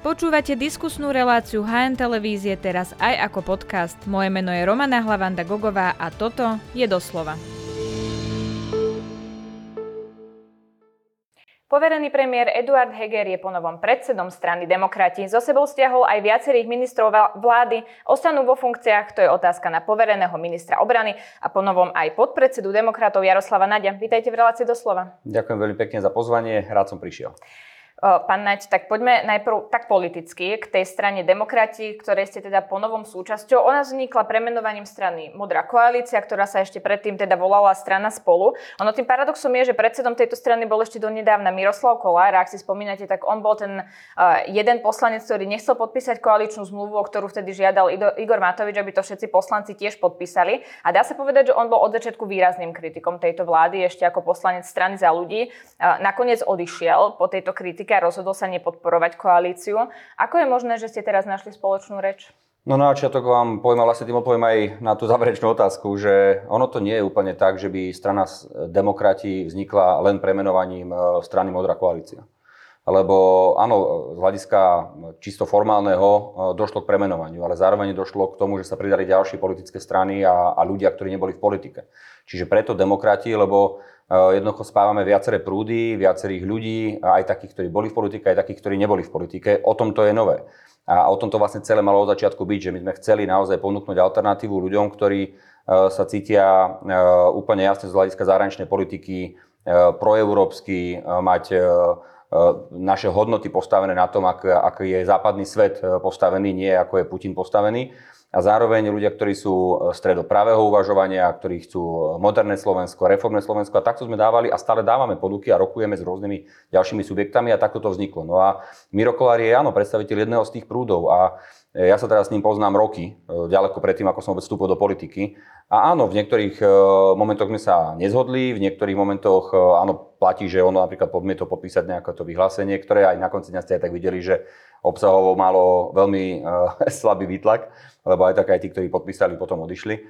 Počúvate diskusnú reláciu HNtelevízie teraz aj ako podcast. Moje meno je Romana Hlavanda Gogová a toto je Doslova. Poverený premiér Eduard Heger je ponovom predsedom strany Demokrati. So sebou stiahol aj viacerých ministrov vlády. Ostanú vo funkciách, to je otázka na povereného ministra obrany a ponovom aj podpredsedu Demokratov Jaroslava Naďa. Vítajte v relácii Doslova. Ďakujem veľmi pekne za pozvanie, rád som prišiel. Pán Naď, tak poďme najprv tak politicky k tej strane Demokrati, ktorej ste teda ponovom súčasťou. Ona vznikla premenovaním strany Modrá koalícia, ktorá sa ešte predtým teda volala strana Spolu. Ono tým paradoxom je, že predsedom tejto strany bol ešte donedávna Miroslav Kolár. Ak si spomínate, tak on bol ten jeden poslanec, ktorý nechcel podpísať koaličnú zmluvu, o ktorú vtedy žiadal Igor Matovič, aby to všetci poslanci tiež podpísali. A dá sa povedať, že on bol od začiatku výrazným kritikom tejto vlády, ešte ako poslanec strany Za ľudí. Nakoniec odišiel po tejto kritike a rozhodol sa nepodporovať koalíciu. Ako je možné, že ste teraz našli spoločnú reč? No na začiatok vám poviem, vlastne tým odpoviem aj na tú záverečnú otázku, že ono to nie je úplne tak, že by strana Demokrati vznikla len premenovaním strany Modrá koalícia. Lebo áno, z hľadiska čisto formálneho došlo k premenovaniu, ale zároveň došlo k tomu, že sa pridali ďalšie politické strany a ľudia, ktorí neboli v politike. Čiže preto Demokrati, lebo jednoducho spávame viaceré prúdy, viacerých ľudí, aj takých, ktorí boli v politike, aj takých, ktorí neboli v politike. O tom to je nové. A o tom to vlastne celé malo od začiatku byť, že my sme chceli naozaj ponúknuť alternatívu ľuďom, ktorí sa cítia úplne jasne z hľadiska zahraničnej politiky, proeurópsky, mať naše hodnoty postavené na tom, ako je západný svet postavený, nie ako je Putin postavený. A zároveň ľudia, ktorí sú stredopravého uvažovania, ktorí chcú moderné Slovensko, reformné Slovensko. A takto sme dávali a stále dávame poduky a rokujeme s rôznymi ďalšími subjektami a takto to vzniklo. No a Miro Kolár je áno, predstaviteľ jedného z tých prúdov a ja sa teraz s ním poznám roky, ďaleko predtým, ako som vôbec vstúpil do politiky. A áno, v niektorých momentoch sme sa nezhodli, v niektorých momentoch áno, platí, že ono napríklad podmietol podpísať nejaké to vyhlásenie, ktoré aj na konci dňa ste aj tak videli, že obsahovo malo veľmi slabý výtlak, lebo aj tak aj tí, ktorí podpísali, potom odišli.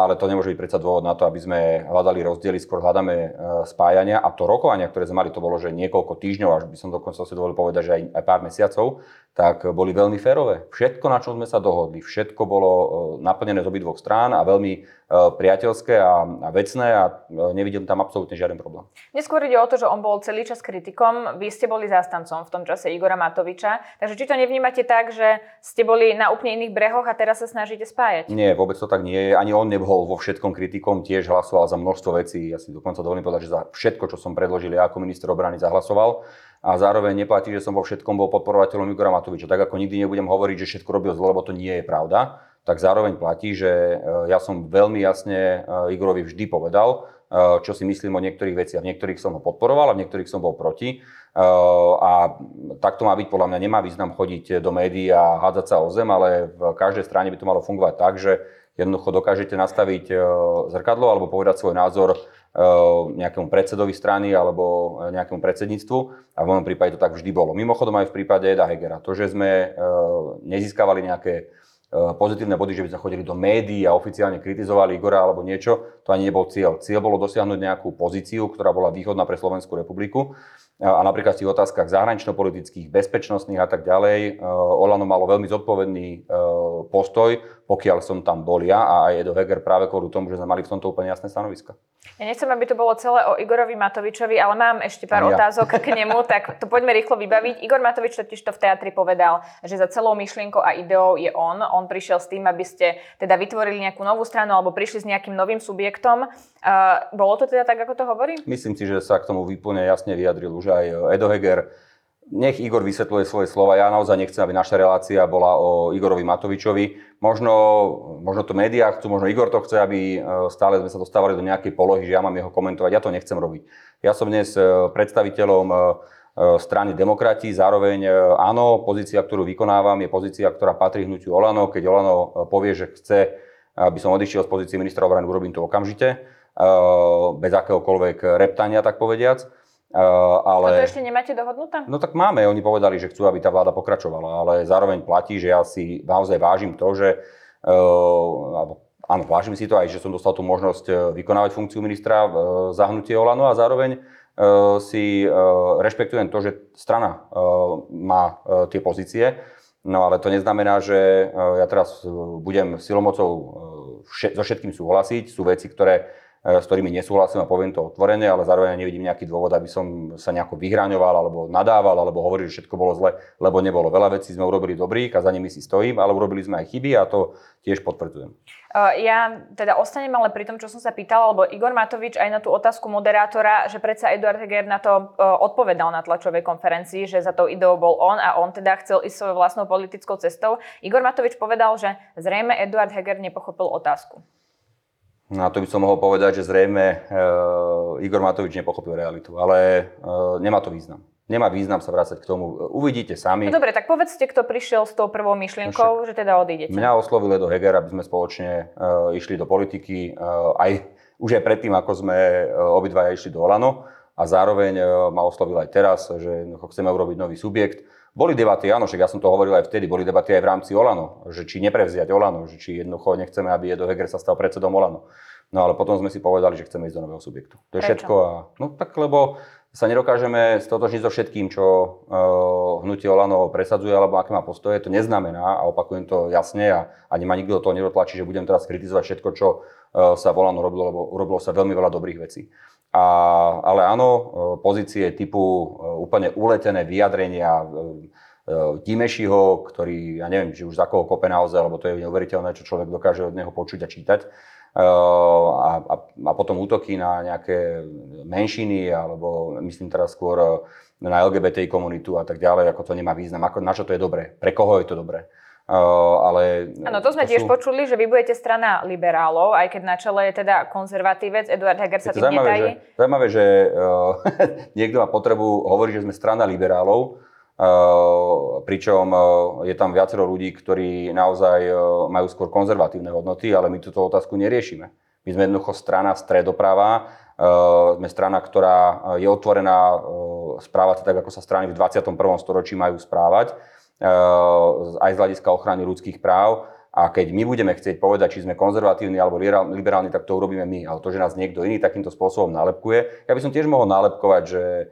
Ale to nemôže byť predsa dôvod na to, aby sme hľadali rozdiely, skôr hľadáme spájania. A to rokovania, ktoré sme mali, to bolo, že niekoľko týždňov, až by som dokonca si dovolil povedať, že aj pár mesiacov, tak boli veľmi férové. Všetko, na čom sme sa dohodli, všetko bolo naplnené z obidvoch strán a veľmi priateľské a vecné a nevidím tam absolútne žiaden problém. Neskôr ide o to, že on bol celý čas kritikom, vy ste boli zástancom v tom čase Igora Matoviča, takže či to nevnímate tak, že ste boli na úplne iných brehoch a teraz sa snažíte spájať? Nie, vôbec to tak nie je. Ani on nebol vo všetkom kritikom, tiež hlasoval za množstvo vecí. Ja si dokonca dovolím povedať, že za všetko, čo som predložil, ja ako minister obrany zahlasoval. A zároveň neplatí, že som vo všetkom bol podporovateľom Igora Matoviča. Tak ako nikdy nebudem hovoriť, že všetko robil zle, lebo to nie je pravda, tak zároveň platí, že ja som veľmi jasne Igorovi vždy povedal, čo si myslím o niektorých veciach. V niektorých som ho podporoval a v niektorých som bol proti. A tak to má byť, podľa mňa nemá význam chodiť do médií a hádzať sa o zem, ale v každej strane by to malo fungovať tak, že jednoducho dokážete nastaviť zrkadlo alebo povedať svoj názor nejakému predsedovi strany alebo nejakému predsedníctvu a v mojom prípade to tak vždy bolo. Mimochodom aj v prípade Eda Hegera. To, že sme nezískavali nejaké pozitívne body, že by sme chodili do médií a oficiálne kritizovali Igora alebo niečo, to ani nebol cieľ. Cieľ bolo dosiahnuť nejakú pozíciu, ktorá bola výhodná pre Slovenskú republiku a napríklad v tých otázkach zahranično-politických, bezpečnostných a tak ďalej. OĽANO malo veľmi zodpovedný postoj, pokiaľ som tam bol ja a aj Edo Heger práve kvôli tomu, že sme mali v tomto úplne jasné stanoviska. Ja nechcem, aby to bolo celé o Igorovi Matovičovi, ale mám ešte pár otázok k nemu, tak to poďme rýchlo vybaviť. Igor Matovič totiž to v teatri povedal, že za celou myšlienkou a ideou je on. On prišiel s tým, aby ste teda vytvorili nejakú novú stranu alebo prišli s nejakým novým subjektom. Bolo to teda tak, ako to hovorí? Myslím si, že sa k tomu úplne jasne vyjadril už aj Edo Heger. Nech Igor vysvetľuje svoje slova. Ja naozaj nechcem, aby naša relácia bola o Igorovi Matovičovi. Možno to médiá chcú, možno Igor to chce, aby stále sme sa dostávali do nejakej polohy, že ja mám jeho komentovať. Ja to nechcem robiť. Ja som dnes predstaviteľom strany Demokrati. Zároveň áno, pozícia, ktorú vykonávam, je pozícia, ktorá patrí hnutiu OĽANO. Keď OĽANO povie, že chce, aby som odišiel z pozície ministra obrany, urobím to okamžite. Bez akéhokoľvek reptania, tak povediac. Ale... To ešte nemáte dohodnuté? No tak máme, oni povedali, že chcú, aby tá vláda pokračovala, ale zároveň platí, že ja si naozaj vážim to, že vážim si to aj, že som dostal tú možnosť vykonávať funkciu ministra za hnutie OĽANO a zároveň si rešpektujem to, že strana má tie pozície, no ale to neznamená, že ja teraz budem silomocou so všetkým súhlasiť. Sú veci, s ktorými nesúhlasím a poviem to otvorene, ale zároveň nevidím nejaký dôvod, aby som sa nejako vyhráňoval alebo nadával, alebo hovoril, že všetko bolo zle, lebo nebolo. Veľa vecí sme urobili dobrých a za nimi si stojím, ale urobili sme aj chyby a to tiež potvrdzujem. Ja teda ostanem ale pri tom, čo som sa pýtala, lebo Igor Matovič aj na tú otázku moderátora, že predsa Eduard Heger na to odpovedal na tlačovej konferencii, že za tou ideou bol on a on teda chcel ísť svojou vlastnou politickou cestou. Igor Matovič povedal, že zrejme Eduard Heger nepochopil otázku. Na to by som mohol povedať, že zrejme Igor Matovič nepochopil realitu, ale nemá to význam. Nemá význam sa vrácať k tomu. Uvidíte sami. No dobre, tak povedzte, kto prišiel s tou prvou myšlienkou, že teda odídete. Mňa oslovil Edo Heger, aby sme spoločne išli do politiky, už aj predtým, ako sme obidvaja išli do OĽANO, a zároveň ma oslovil aj teraz, že chceme urobiť nový subjekt. Boli debaty, áno, však ja som to hovoril aj vtedy, boli debaty aj v rámci OĽANO, že či neprevziať OĽANO, že či jednoducho nechceme, aby Edo Heger sa stal predsedom OĽANO. No ale potom sme si povedali, že chceme ísť do nového subjektu. To je všetko. A no tak, lebo sa nedokážeme stotožniť so všetkým, čo hnutie OĽANO presadzuje, alebo aké má postoje. To neznamená, a opakujem to jasne, a ani ma nikto do toho nedotlačí, že budem teraz kritizovať všetko, čo sa v OĽANO robilo, lebo urobilo sa veľmi veľa dobrých vecí. Ale áno, pozície typu úplne uletené vyjadrenia Dimešiho, ktorý, ja neviem, či už za koho kope naozaj, lebo to je neuveriteľné, čo človek dokáže od neho počuť a čítať. A potom útoky na nejaké menšiny, alebo myslím teraz skôr na LGBTI komunitu a tak ďalej, ako to nemá význam. Na čo to je dobré? Pre koho je to dobré? Áno, to sme tiež počuli, že vy budete strana liberálov, aj keď na čele je teda konzervatívec, Eduard Heger sa tým netají. Zaujímavé, že niekto má potrebu hovoriť, že sme strana liberálov, pričom je tam viacero ľudí, ktorí naozaj majú skôr konzervatívne hodnoty, ale my túto otázku neriešime. My sme jednoducho strana stredoprava, sme strana, ktorá je otvorená správať tak, ako sa strany v 21. storočí majú správať, aj z hľadiska ochrany ľudských práv, a keď my budeme chcieť povedať, či sme konzervatívni alebo liberálni, tak to urobíme my, ale to, že nás niekto iný takýmto spôsobom nálepkuje, ja by som tiež mohol nálepkovať, že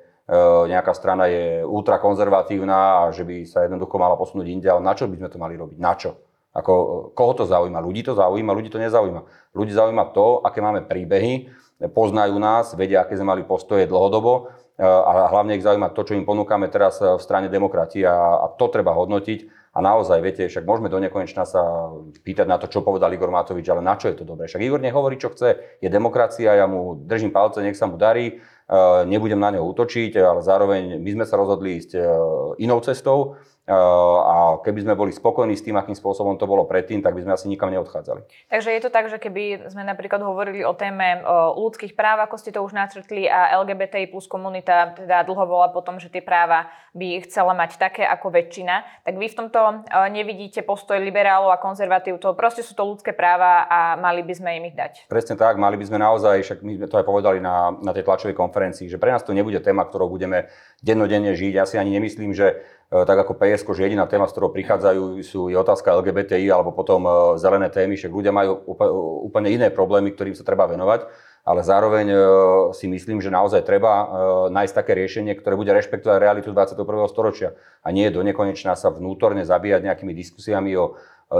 nejaká strana je ultrakonzervatívna a že by sa jednoducho mala posunúť inde, ale na čo by sme to mali robiť? Na čo? Ako, koho to zaujíma? Ľudí to zaujíma, ľudí to nezaujíma. Ľudí zaujíma to, aké máme príbehy, poznajú nás, vedia, aké sme mali postoje dlhodobo, a hlavne ich zaujíma to, čo im ponúkame teraz v strane Demokrati, a to treba hodnotiť. A naozaj, viete, však môžeme do nekonečna sa pýtať na to, čo povedal Igor Matovič, ale na čo je to dobré? Však Igor nehovorí, čo chce, je demokracia, ja mu držím palce, nech sa mu darí, nebudem na neho útočiť, ale zároveň my sme sa rozhodli ísť inou cestou, a keby sme boli spokojní s tým, akým spôsobom to bolo predtým, tak by sme asi nikam neodchádzali. Takže je to tak, že keby sme napríklad hovorili o téme ľudských práv, ako ste to už načrtli, a LGBTI plus komunita, teda dlho volá potom, že tie práva by chcela mať také ako väčšina, tak vy v tomto nevidíte postoj liberálov a konzervatívcov. Proste sú to ľudské práva a mali by sme im ich dať. Presne tak, mali by sme naozaj, však my to aj povedali na tej tlačovej konferencii, že pre nás to nebude téma, ktorou budeme dennodenne žiť. Ja si ani nemyslím, že tak ako PSK, že jediná téma, z ktorou prichádzajú, je otázka LGBTI alebo potom zelené témy, však ľudia majú úplne iné problémy, ktorým sa treba venovať. Ale zároveň si myslím, že naozaj treba nájsť také riešenie, ktoré bude rešpektovať realitu 21. storočia. A nie do nekonečná sa vnútorne zabíjať nejakými diskusiami o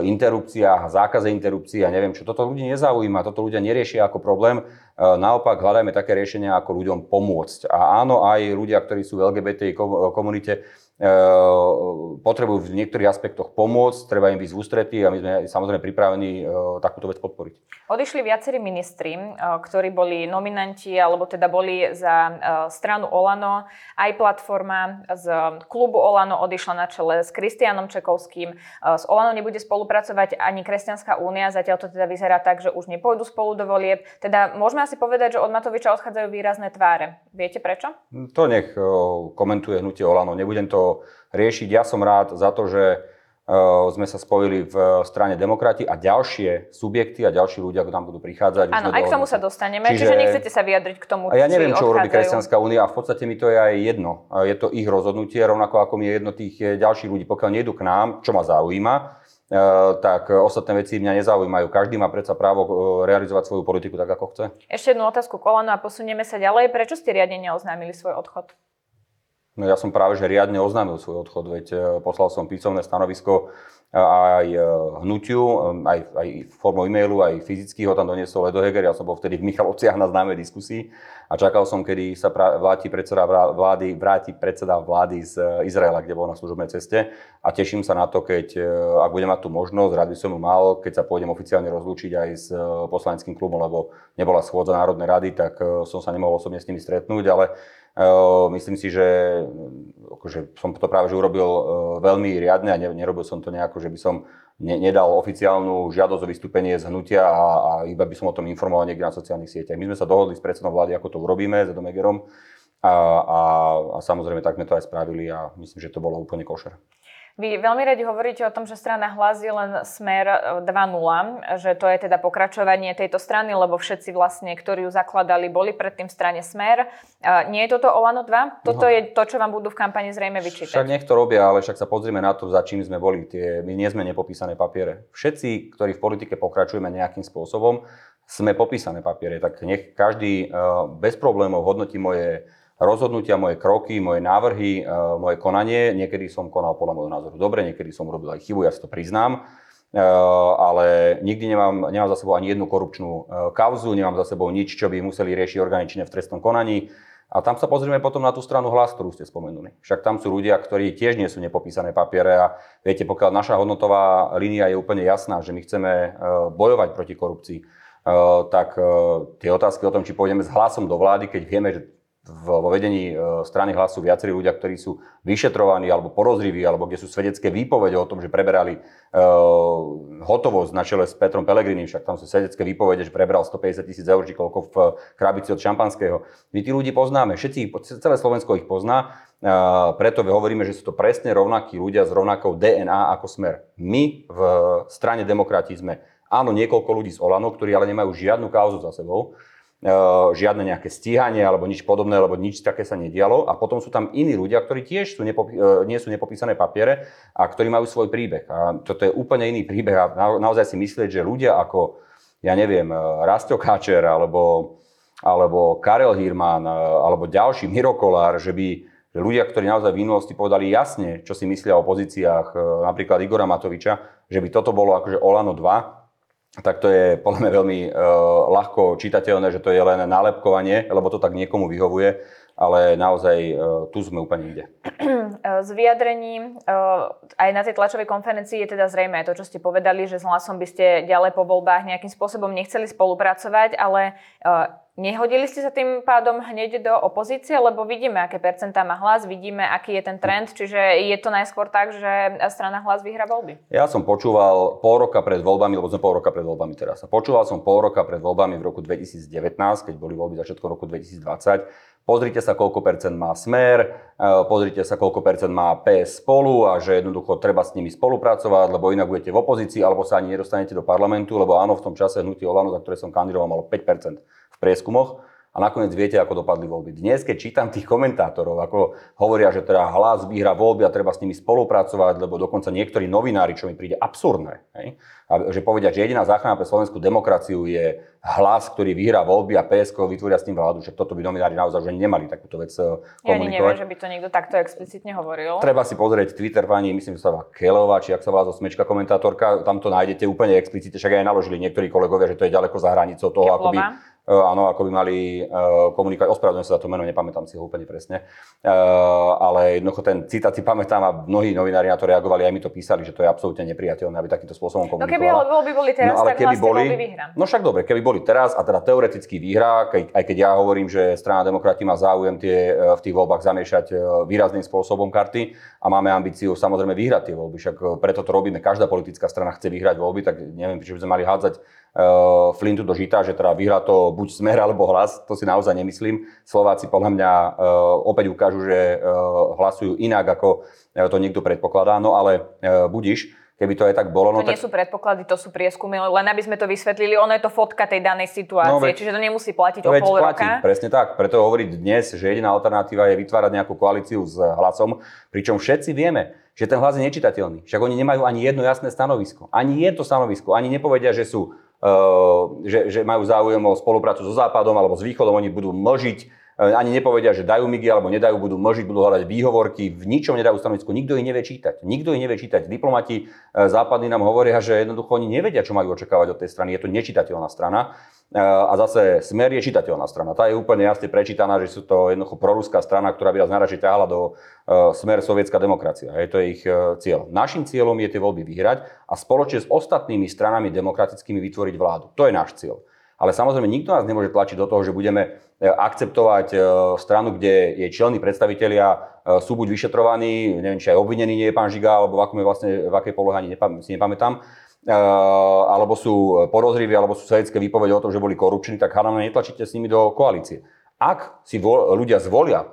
interrupciách, zákaze interrupcií a neviem čo. Toto ľudí nezaujíma, toto ľudia neriešia ako problém. Naopak hľadajme také riešenia, ako ľuďom pomôcť. A áno, aj ľudia, ktorí sú v LGBTI komunite, potrebujú v niektorých aspektoch pomôcť, treba im byť v ústretí a my sme samozrejme pripravení takúto vec podporiť. Odišli viacerí ministri, ktorí boli nominanti alebo teda boli za stranu OĽANO. Aj Platforma z klubu OĽANO odišla na čele s Kristiánom Čekovským. S OĽANO nebude spolupracovať ani Kresťanská únia, zatiaľ to teda vyzerá tak, že už nepôjdu spolu do volieb. Teda môžeme asi povedať, že od Matoviča odchádzajú výrazné tváre. Viete prečo? To nech komentuje hnutie OĽANO, nebudem to riešiť. Ja som rád za to, že sme sa spojili v strane Demokrati a ďalšie subjekty a ďalší ľudia, ako tam budú prichádzať. Áno, aj k tomu sa dostaneme, čiže nechcete sa vyjadriť k tomu, ja neviem, čo urobí Kresťanská únia a v podstate mi to je aj jedno. Je to ich rozhodnutie, rovnako ako mi je jedno tých ďalších ľudí, pokiaľ nejdu k nám, čo ma zaujíma, tak ostatné veci mňa nezaujímajú. Každý má predsa právo realizovať svoju politiku tak, ako chce. Ešte jednu otázku k OĽANO a posunieme sa ďalej. Prečo ste riadne neoznámili svoj odchod? No ja som práve, že riadne oznámil svoj odchod, veď poslal som písomné stanovisko aj hnutiu, aj formou e-mailu, aj fyzicky ho tam doniesol Edo Heger. Ja som bol vtedy v Michalovciach na známej diskusii a čakal som, kedy sa vráti predseda vlády z Izraela, kde bol na služobnej ceste, a teším sa na to, keď, ak budem mať tú možnosť, rád by som ju mal, keď sa pôjdem oficiálne rozlúčiť aj s poslaneckým klubom, lebo nebola schôdza Národnej rady, tak som sa nemohol osobne s nimi stretnúť, ale myslím si, že akože som to práve že urobil veľmi riadne a nerobil som to nejako, že by som nedal oficiálnu žiadosť o vystúpenie z hnutia a iba by som o tom informoval niekde na sociálnych sieťach. My sme sa dohodli s predsedom vlády, ako to urobíme, s Edom Hegerom a samozrejme tak sme to aj spravili a myslím, že to bolo úplne košer. Vy veľmi radi hovoríte o tom, že strana Hlas je len Smer 2.0, že to je teda pokračovanie tejto strany, lebo všetci vlastne, ktorí ju zakladali, boli predtým v strane Smer. Nie je toto OĽANO 2? Toto je to, čo vám budú v kampani zrejme vyčítať. Však nech to robia, ale však sa pozrime na to, za čím sme boli. My nie sme nepopísané papiere. Všetci, ktorí v politike pokračujeme nejakým spôsobom, sme popísané papiere. Tak nech každý bez problémov hodnotí moje rozhodnutia, moje kroky, moje návrhy, moje konanie. Niekedy som konal podľa môjho názoru dobre, niekedy som robil aj chybu, ja si to priznám. Ale nikdy nemám za sebou ani jednu korupčnú kauzu, nemám za sebou nič, čo by museli riešiť orgány činné v trestnom konaní. A tam sa pozrieme potom na tú stranu Hlas, ktorú ste spomenuli. Však tam sú ľudia, ktorí tiež nie sú nepopísané papiere a viete, pokiaľ naša hodnotová línia je úplne jasná, že my chceme bojovať proti korupcii, tak tie otázky o tom, či pôjdeme s Hlasom do vlády, keď vieme, že vo vedení strany Hlasu viacerí ľudia, ktorí sú vyšetrovaní alebo podozriví, alebo kde sú svedecké výpovede o tom, že preberali hotovosť na čele s Petrom Pellegrinim, však tam sú svedecké výpovede, že preberal 150 000 eur či koľko v krabici od šampanského. My tí ľudí poznáme, všetci, celé Slovensko ich pozná, preto hovoríme, že sú to presne rovnakí ľudia s rovnakou DNA ako Smer. My v strane Demokrati sme áno niekoľko ľudí z OĽANO, ktorí ale nemajú žiadnu kauzu za sebou, žiadne nejaké stíhanie alebo nič podobné, lebo nič také sa nedialo. A potom sú tam iní ľudia, ktorí tiež sú nie sú nepopísané papiere a ktorí majú svoj príbeh. A toto je úplne iný príbeh a naozaj si myslieť, že ľudia ako, ja neviem, Rasto Káčer alebo Karel Hirmán alebo ďalší, Miro Kolár, že by ľudia, ktorí naozaj v minulosti povedali jasne, čo si myslia o pozíciách napríklad Igora Matoviča, že by toto bolo akože OĽANO 2, tak to je podľa mňa veľmi ľahko čitateľné, že to je len nálepkovanie, lebo to tak niekomu vyhovuje, ale naozaj tu sme úplne inde. Z vyjadrení aj na tej tlačovej konferencii je teda zrejme aj to, čo ste povedali, že s Hlasom by ste ďalej po voľbách nejakým spôsobom nechceli spolupracovať, ale nehodili ste sa tým pádom hneď do opozície, lebo vidíme, aké percentá má Hlas, vidíme, aký je ten trend, čiže je to najskôr tak, že strana Hlas vyhrá voľby. Ja som počúval pol roka pred voľbami v roku 2019, keď boli voľby začiatkom roku 2020. Pozrite sa, koľko percent má Smer, pozrite sa, koľko percent má PS Spolu a že jednoducho treba s nimi spolupracovať, lebo inak budete v opozícii alebo sa ani nedostanete do parlamentu, lebo áno, v tom čase hnutie OĽANO, za ktoré som kandidoval, malo 5%. V prieskumoch a nakoniec viete, ako dopadli voľby. Dnes, keď čítam tých komentátorov, ako hovoria, že teda Hlas vyhrá voľby a treba s nimi spolupracovať, lebo dokonca niektorí novinári, čo mi príde absurdné, že povedia, že jediná záchrana pre slovenskú demokraciu je Hlas, ktorý vyhrá voľby a PSK vytvoria s ním vládu, že toto by novinári naozaj už nemali takúto vec komunikovať. Ja ani neviem, že by to niekto takto explicitne hovoril. Treba si pozrieť Twitter pani, myslím, že sa volá Kelová, či ak sa volá zo smečka komentátorka, tam to nájdete úplne explicitne, však aj naložili niektorí kolegovia, že to je ďaleko za hranicou toho, akoby áno, ako by mali komunikovať. Ospravedlňujem sa za to meno, nepamätám si ho úplne presne. Ale jednoducho ten citát si pamätám a mnohí novinári na to reagovali, aj mi to písali, že to je absolútne nepriateľné, aby takýmto spôsobom komunikovala. No keby voľby boli teraz, no, ale tak vlastne voľby vyhrám. No však dobre, keby boli teraz a teda teoreticky vyhrá, aj keď ja hovorím, že strana Demokrati má záujem v tých voľbách zamiešať výrazným spôsobom karty a máme ambíciu samozrejme vyhrať tie voľby, však preto to robíme. Každá politická strana chce vyhrať voľby, tak neviem, prečo by sme mali hádzať flintu do žita, že teda vyhrá to buď Smer alebo Hlas, to si naozaj nemyslím. Slováci podľa mňa opäť ukážu, že hlasujú inak, ako to niekto predpokladá, no ale budiš. keby to aj tak bolo. To nie sú predpoklady, to sú prieskumy, len aby sme to vysvetlili, ono je to fotka tej danej situácie, čiže to nemusí platiť o pol roka. Presne tak, preto hovoriť dnes, že jediná alternatíva je vytvárať nejakú koalíciu s Hlasom, pričom všetci vieme, že ten Hlas je nečitateľný. Však oni nemajú ani jedno jasné stanovisko. Ani jedno stanovisko, ani nepovedia, že sú že majú záujem o spoluprácu so Západom alebo s Východom, oni budú mlžiť. Ani nepovedia, že dajú migy alebo nedajú, budú mlžiť, budú hľadať výhovorky, v ničom nedajú stanovisko, nikto ich nevie čítať. Nikto ich nevie čítať. Diplomati západní nám hovoria, že jednoducho oni nevedia, čo majú očakávať od tej strany. Je to nečitateľná strana. A zase Smer je čitateľná strana. Tá je úplne jasne prečítaná, že sú to jednoducho proruská strana, ktorá by nás najradšej ťahala do smer sovietská demokracia. Je to ich cieľ. Naším cieľom je tie voľby vyhrať a spoločne s ostatnými stranami demokratickými vytvoriť vládu. To je náš cieľ. Ale samozrejme, nikto nás nemôže tlačiť do toho, že budeme akceptovať stranu, kde jej čelní predstavitelia sú buď vyšetrovaní, neviem, či aj obvinený nie je pán Žiga, alebo v akej polohe ani si nepamätám, alebo sú podozriví, alebo sú svedecké výpovede o tom, že boli korupční, tak hádam, netlačíte s nimi do koalície. Ak si ľudia zvolia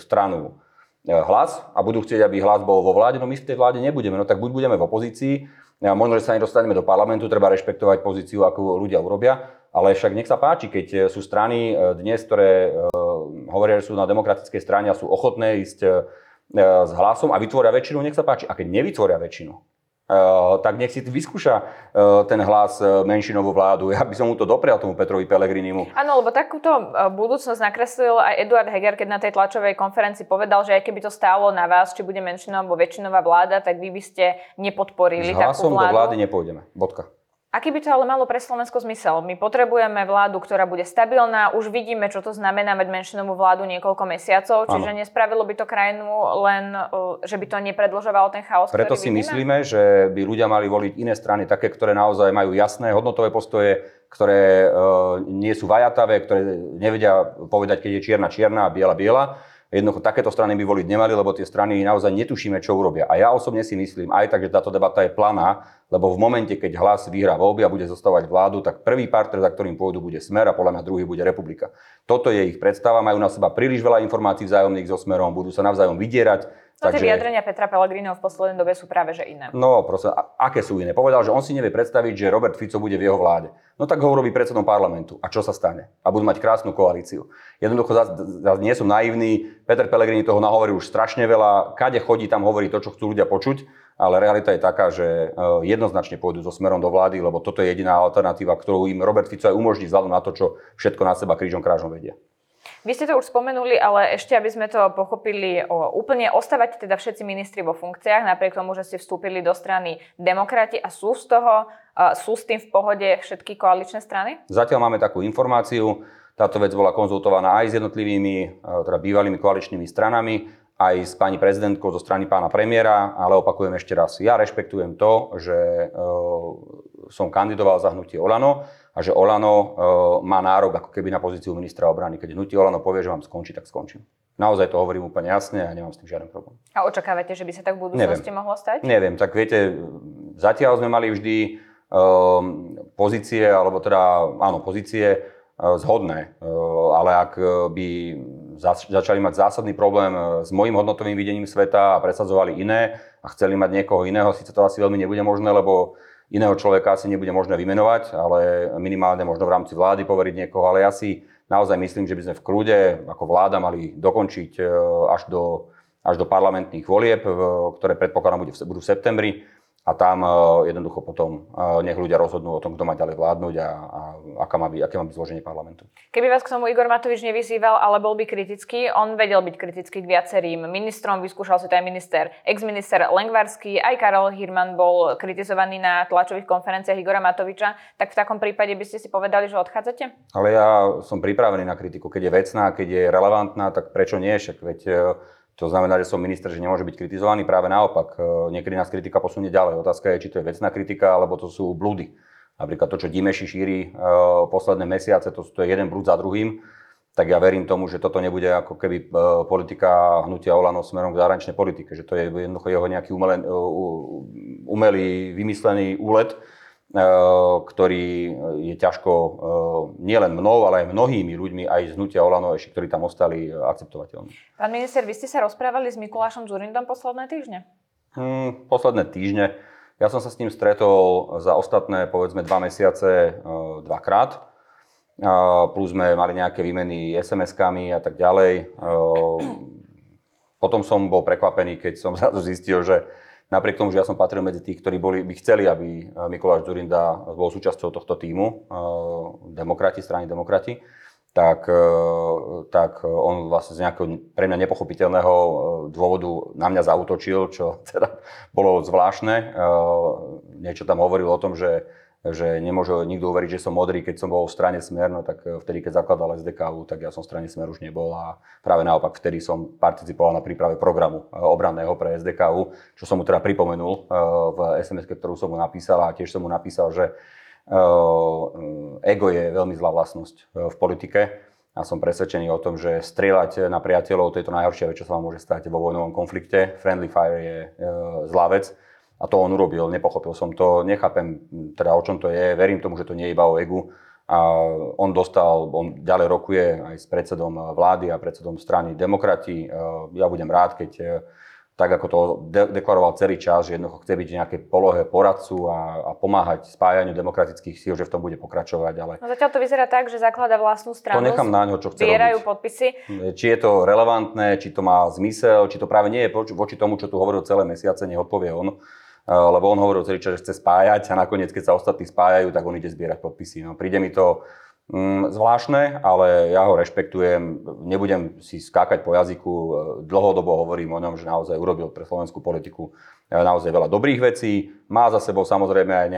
stranu Hlas a budú chcieť, aby Hlas bol vo vláde, no my v tej vláde nebudeme, no tak buď budeme v opozícii, možno, že sa nedostaneme do parlamentu, treba rešpektovať pozíciu, akú ľudia urobia, ale však nech sa páči, keď sú strany dnes, ktoré hovoria, že sú na demokratickej strane a sú ochotné ísť s Hlasom a vytvoria väčšinu, nech sa páči. A keď nevytvoria väčšinu, tak nech si vyskúša ten Hlas menšinovú vládu. Ja by som mu to doprial, tomu Petrovi Pellegrinimu. Áno, lebo takúto budúcnosť nakreslil aj Eduard Heger, keď na tej tlačovej konferencii povedal, že aj keby to stálo na vás, či bude menšinová alebo väčšinová vláda, tak vy by ste nepodporili takú vládu. S Hlasom do vlády nepôjdeme. Bodka. Aký by to ale malo pre Slovensko zmysel? My potrebujeme vládu, ktorá bude stabilná. Už vidíme, čo to znamená mať menšinovú vládu niekoľko mesiacov. Čiže nespravilo by to krajinu len, že by to nepredlžovalo ten chaos, ktorý vidíme. Preto si myslíme, že by ľudia mali voliť iné strany, také, ktoré naozaj majú jasné hodnotové postoje, ktoré nie sú vajatavé, ktoré nevedia povedať, keď je čierna čierna a biela biela. Jednoducho takéto strany by voliť nemali, lebo tie strany naozaj netušíme, čo urobia. A ja osobne si myslím aj tak, že táto debata je planá, lebo v momente, keď Hlas vyhrá voľby a bude zostavovať vládu, tak prvý partner, za ktorým pôjdu, bude Smer a podľa mňa druhý bude Republika. Toto je ich predstava, majú na seba príliš veľa informácií vzájomných so Smerom, budú sa navzájom vydierať. No tie vyjadrenia Petra Pellegriniho v poslednej dobe sú práve že iné. No prosím, aké sú iné? Povedal, že on si nevie predstaviť, že Robert Fico bude v jeho vláde. No tak ho urobí predsedom parlamentu. A čo sa stane? A budú mať krásnu koalíciu. Jednoducho, nie som naivný. Peter Pellegrini toho nahovorí už strašne veľa. Kade chodí, tam hovorí to, čo chcú ľudia počuť. Ale realita je taká, že jednoznačne pôjdu so Smerom do vlády, lebo toto je jediná alternatíva, ktorú im Robert Fico aj umožní vzhľadom na to, čo všetko na seba krížom krážom vedia. Vy ste to už spomenuli, ale ešte, aby sme to pochopili úplne, ostávate teda všetci ministri vo funkciách, napriek tomu, že ste vstúpili do strany Demokrati a sú s tým v pohode všetky koaličné strany? Zatiaľ máme takú informáciu, táto vec bola konzultovaná aj s jednotlivými, teda bývalými koaličnými stranami, aj s pani prezidentkou zo strany pána premiéra, ale opakujem ešte raz, ja rešpektujem to, že som kandidoval za hnutie OĽANO, a že OĽANO má nárok ako keby na pozíciu ministra obrany. Keď hnutie OĽANO povie, že vám skončí, tak skončím. Naozaj to hovorím úplne jasne a nemám s tým žiaden problém. A očakávate, že by sa tak v budúcnosti mohlo stať? Neviem, tak viete, zatiaľ sme mali vždy pozície, alebo teda, áno, pozície zhodné. Ale ak by začali mať zásadný problém s mojím hodnotovým videním sveta a presadzovali iné a chceli mať niekoho iného, síce to asi veľmi nebude možné, lebo iného človeka asi nebude možné vymenovať, ale minimálne možno v rámci vlády poveriť niekoho. Ale ja si naozaj myslím, že by sme v kľude ako vláda mali dokončiť až do parlamentných volieb, ktoré predpokladám budú v septembri. A tam jednoducho potom nech ľudia rozhodnú o tom, kto má ďalej vládnuť a aké má byť zloženie parlamentu. Keby vás k tomu Igor Matovič nevyzýval, ale bol by kritický, on vedel byť kritický k viacerým ministrom, vyskúšal si to aj ex-minister Lengvarský, aj Karel Hirmán bol kritizovaný na tlačových konferenciách Igora Matoviča, tak v takom prípade by ste si povedali, že odchádzate? Ale ja som pripravený na kritiku, keď je vecná, keď je relevantná, tak prečo nie? Však veď to znamená, že som minister, že nemôže byť kritizovaný, práve naopak. Niekedy nás kritika posunie ďalej. Otázka je, či to je vecná kritika, alebo to sú blúdy. Napríklad to, čo Dimeši šíri posledné mesiace, to je jeden blúd za druhým. Tak ja verím tomu, že toto nebude ako keby politika hnutia OĽANO smerom k zahraničnej politike. Že to je jednoducho jeho nejaký umelý, vymyslený úlet, ktorý je ťažko nielen mnou, ale aj mnohými ľuďmi aj z hnutia OĽANO, ešte ktorí tam ostali, akceptovateľní. Pán minister, vy ste sa rozprávali s Mikulášom Dzurindom posledné týždne? Posledné týždne. Ja som sa s ním stretol za ostatné, povedzme, 2 mesiace dvakrát. Plus sme mali nejaké výmeny SMS-kami a tak ďalej. Potom som bol prekvapený, keď som zrazu zistil, že napriek tomu, že ja som patril medzi tých, ktorí by chceli, aby Mikuláš Dzurinda bol súčasťou tohto tímu, Demokrati, strany Demokrati, tak on vlastne z nejakého pre mňa nepochopiteľného dôvodu na mňa zaútočil, čo teda bolo zvláštne. Niečo tam hovoril o tom, že nemôže nikto uveriť, že som modrý, keď som bol v strane Smer, no tak vtedy, keď zakladal SDKÚ, tak ja som v strane Smer už nebol a práve naopak vtedy som participoval na príprave programu obranného pre SDKÚ, čo som mu teda pripomenul v SMS-ke, ktorú som mu napísal, a tiež som mu napísal, že ego je veľmi zlá vlastnosť v politike a som presvedčený o tom, že strieľať na priateľov, to je to najhoršie, čo sa vám môže stať vo vojnovom konflikte. Friendly fire je zlá vec a to on urobil, nepochopil som to, nechápem teda, o čom to je, verím tomu, že to nie je iba o egu. A on ďalej rokuje aj s predsedom vlády a predsedom strany Demokrati. Ja budem rád, keď tak ako to deklaroval celý čas, že jednoducho chce byť v nejakej polohe poradcu a pomáhať spájaniu demokratických síl, že v tom bude pokračovať. Ale no zatiaľ to vyzerá tak, že zaklada vlastnú stranu, to nechám na ňo, čo chce zbierajú robiť. Podpisy. Či je to relevantné, či to má zmysel, či to práve nie je voči tomu, čo tu hovoril celé mesiace, nech odpovie on. Lebo on hovoril celý čas, že chce spájať a nakoniec, keď sa ostatní spájajú, tak on ide zbierať podpisy. No, príde mi to zvláštne, ale ja ho rešpektujem, nebudem si skákať po jazyku, dlhodobo hovorím o ňom, že naozaj urobil pre slovenskú politiku naozaj veľa dobrých vecí. Má za sebou samozrejme aj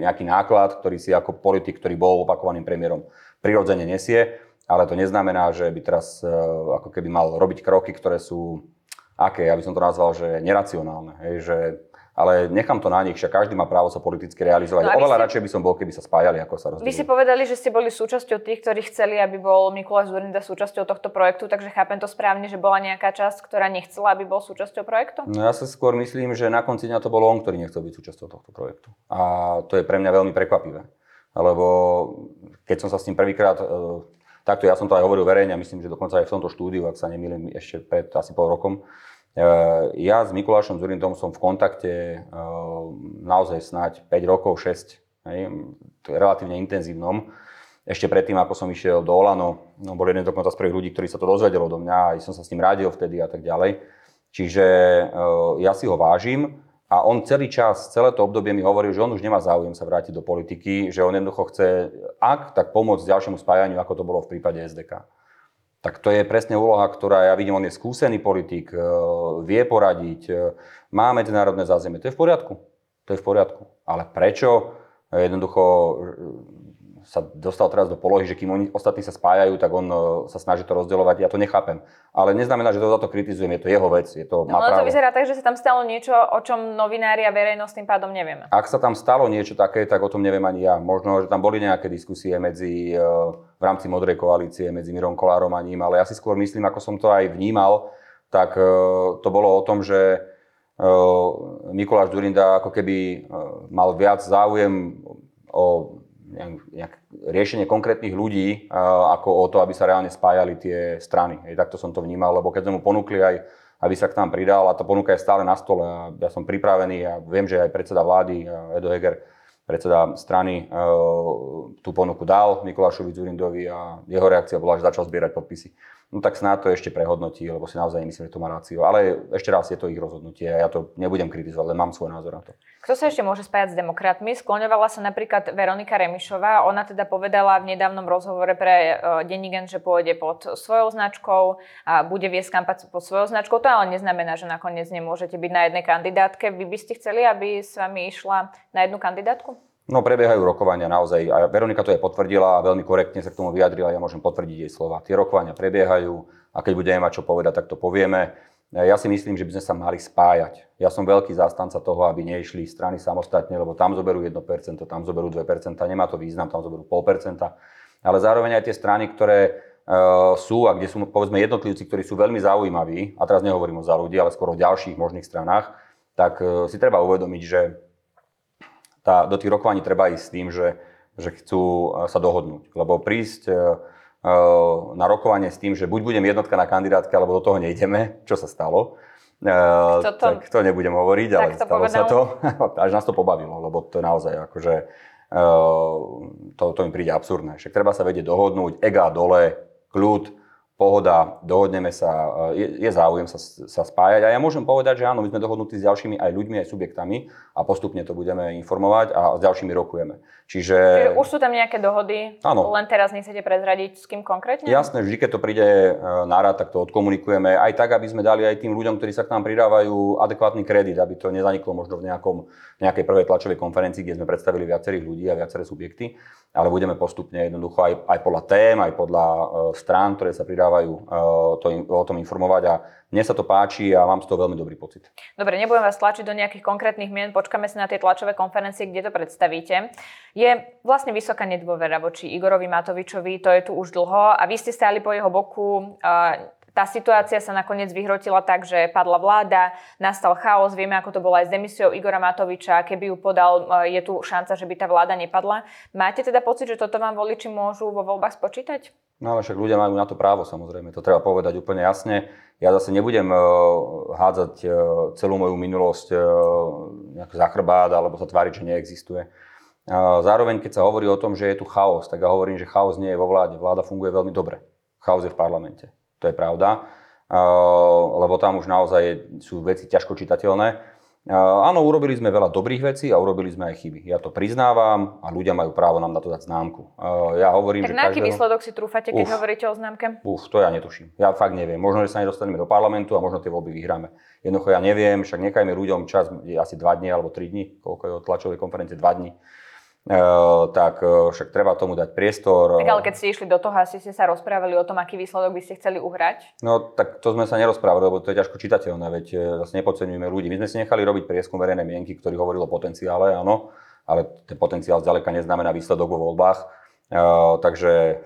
nejaký náklad, ktorý si ako politik, ktorý bol opakovaným premiérom, prirodzene nesie, ale to neznamená, že by teraz ako keby mal robiť kroky, ktoré sú, aké, ja by som to nazval, že neracionálne, hej, že ale nechám to na nich, však každý má právo sa politicky realizovať. No oveľa radšej by som bol, keby sa spájali, ako sa rozdelili. Vy si povedali, že ste boli súčasťou tých, ktorí chceli, aby bol Mikuláš Dzurinda súčasťou tohto projektu, takže chápem to správne, že bola nejaká časť, ktorá nechcela, aby bol súčasťou projektu? No ja sa skôr myslím, že na konci dňa to bolo on, ktorý nechcel byť súčasťou tohto projektu. A to je pre mňa veľmi prekvapivé. Lebo keď som sa s ním prvýkrát takto, ja som to aj hovoril verejne, myslím, že dokonca aj v tomto štúdiu, ak sa nemýlim, ešte pred asi pol rokom. Ja s Mikulášom Dzurindom som v kontakte naozaj snáď 5 rokov, 6, relatívne intenzívnom. Ešte predtým, ako som išiel do OĽANO, bol jeden dokonca z prvých ľudí, ktorí sa to dozvedelo do mňa, aj som sa s ním radil vtedy a tak ďalej. Čiže ja si ho vážim a on celý čas, celé to obdobie mi hovoril, že on už nemá záujem sa vrátiť do politiky, že on jednoducho chce, ak, tak pomôcť ďalšiemu spájaniu, ako to bolo v prípade SDK. Tak to je presne úloha, ktorá, ja vidím, on je skúsený politik, vie poradiť, má medzinárodné zázemie. To je v poriadku. To je v poriadku. Ale prečo jednoducho sa dostal teraz do polohy, že kým oni ostatní sa spájajú, tak on sa snaží to rozdeľovať. Ja to nechápem. Ale neznamená, že to za to kritizujem. Je to jeho vec. Je to, má právo. To vyzerá tak, že sa tam stalo niečo, o čom novinári a verejnosť tým pádom nevieme. Ak sa tam stalo niečo také, tak o tom neviem ani ja. Možno, že tam boli nejaké diskusie medzi v rámci Modrej koalície medzi Mirom Kolárom a ním, ale ja si skôr myslím, ako som to aj vnímal, tak to bolo o tom, že Mikuláš Dzurinda ako keby mal viac záujem o riešenie konkrétnych ľudí, ako o to, aby sa reálne spájali tie strany. Takto som to vnímal, lebo keď sme mu ponúkli aj, aby sa k nám pridal, a tá ponuka je stále na stole a ja som pripravený a viem, že aj predseda vlády Eduard Heger, predseda strany, tú ponuku dal Mikulášovi Dzurindovi a jeho reakcia bola, že začal zbierať podpisy. No tak snáď to ešte prehodnotí, lebo si naozaj nemyslím, že to má rácio. Ale ešte raz, je to ich rozhodnutie a ja to nebudem kritizovať, len mám svoj názor na to. Kto sa ešte môže spájať s demokratmi? Skloňovala sa napríklad Veronika Remišová. Ona teda povedala v nedávnom rozhovore pre Denník N, že pôjde pod svojou značkou a bude viesť kampaň pod svojou značkou. To ale neznamená, že nakoniec nemôžete byť na jednej kandidátke. Vy by ste chceli, aby s vami išla na jednu kandidátku? No, prebiehajú rokovania naozaj. A Veronika to aj potvrdila a veľmi korektne sa k tomu vyjadrila. Ja môžem potvrdiť jej slova. Tie rokovania prebiehajú a keď budeme mať čo povedať, tak to povieme. Ja si myslím, že by sme sa mali spájať. Ja som veľký zástanca toho, aby neišli strany samostatne, lebo tam zoberú 1%, tam zoberú 2%, nemá to význam, tam zoberú 0,5%. Ale zároveň aj tie strany, ktoré sú a kde sú, povedzme, jednotlivci, ktorí sú veľmi zaujímaví, a teraz nehovorím o Za ľudí, ale skoro o ďalších možných stranách, tak si treba uvedomiť, že do tých rokovaní treba ísť s tým, že chcú sa dohodnúť. Lebo prísť na rokovanie s tým, že buď budem jednotka na kandidátke, alebo do toho nejdeme, čo sa stalo, Tak to nebudem hovoriť, ale stalo sa to. Až nás to pobavilo, lebo to je naozaj akože, to im príde absurdné. Však treba sa vedieť dohodnúť, ega dole, kľud, pohoda, dohodneme sa, je záujem sa spájať. A ja môžem povedať, že áno, my sme dohodnutí s ďalšími aj ľuďmi, aj subjektami a postupne to budeme informovať a s ďalšími rokujeme. Čiže už sú tam nejaké dohody, áno. Len teraz nechcete prezradiť s kým konkrétne? Jasné, vždy, keď to príde na rád, tak to odkomunikujeme. Aj tak, aby sme dali aj tým ľuďom, ktorí sa k nám pridávajú, adekvátny kredit, aby to nezaniklo možno v nejakej prvej tlačovej konferencii, kde sme predstavili viacerých ľudí a viaceré subjekty, ale budeme postupne jednoducho aj podľa tém, aj podľa strán, ktoré sa pridávajú, o tom informovať a mne sa to páči a mám z toho veľmi dobrý pocit. Dobre, nebudem vás tlačiť do nejakých konkrétnych mien, počkáme si na tie tlačové konferencie, kde to predstavíte. Je vlastne vysoká nedôvera voči Igorovi Matovičovi, to je tu už dlho a vy ste stáli po jeho boku. Tá situácia sa nakoniec vyhrotila tak, že padla vláda, nastal chaos, vieme, ako to bolo aj s demisiou Igora Matoviča, keby ju podal, je tu šanca, že by tá vláda nepadla. Máte teda pocit, že toto vám voliči môžu vo voľbách spočítať? No ale však ľudia majú na to právo, samozrejme, to treba povedať úplne jasne. Ja zase nebudem hádzať celú moju minulosť nejak za chrbát alebo sa tváriť, že neexistuje. Zároveň, keď sa hovorí o tom, že je tu chaos, tak ja hovorím, že chaos nie je vo vláde. Vláda funguje veľmi dobre. Chaos je v parlamente. To je pravda, lebo tam už naozaj sú veci ťažko čitateľné. Áno, urobili sme veľa dobrých vecí a urobili sme aj chyby. Ja to priznávam a ľudia majú právo nám na to dať známku. Ja hovorím, tak že na aký výsledok si trúfate, keď hovoríte o známke? To ja netuším. Ja fakt neviem. Možno, že sa nedostaneme do parlamentu a možno tie voľby vyhráme. Jednoducho ja neviem, však nechajme ľuďom čas, je asi 2 dní alebo 3 dní, koľko je od tlačovej konferencie, 2 dní. Tak však treba tomu dať priestor. Tak ale keď ste išli do toho, asi ste sa rozprávali o tom, aký výsledok by ste chceli uhrať? No tak to sme sa nerozprávali, lebo to je ťažko čitateľné, veď zase nepodceňujeme ľudí. My sme si nechali robiť prieskum verejnej mienky, ktorý hovoril o potenciále, áno, ale ten potenciál zďaleka neznamená výsledok vo voľbách. Takže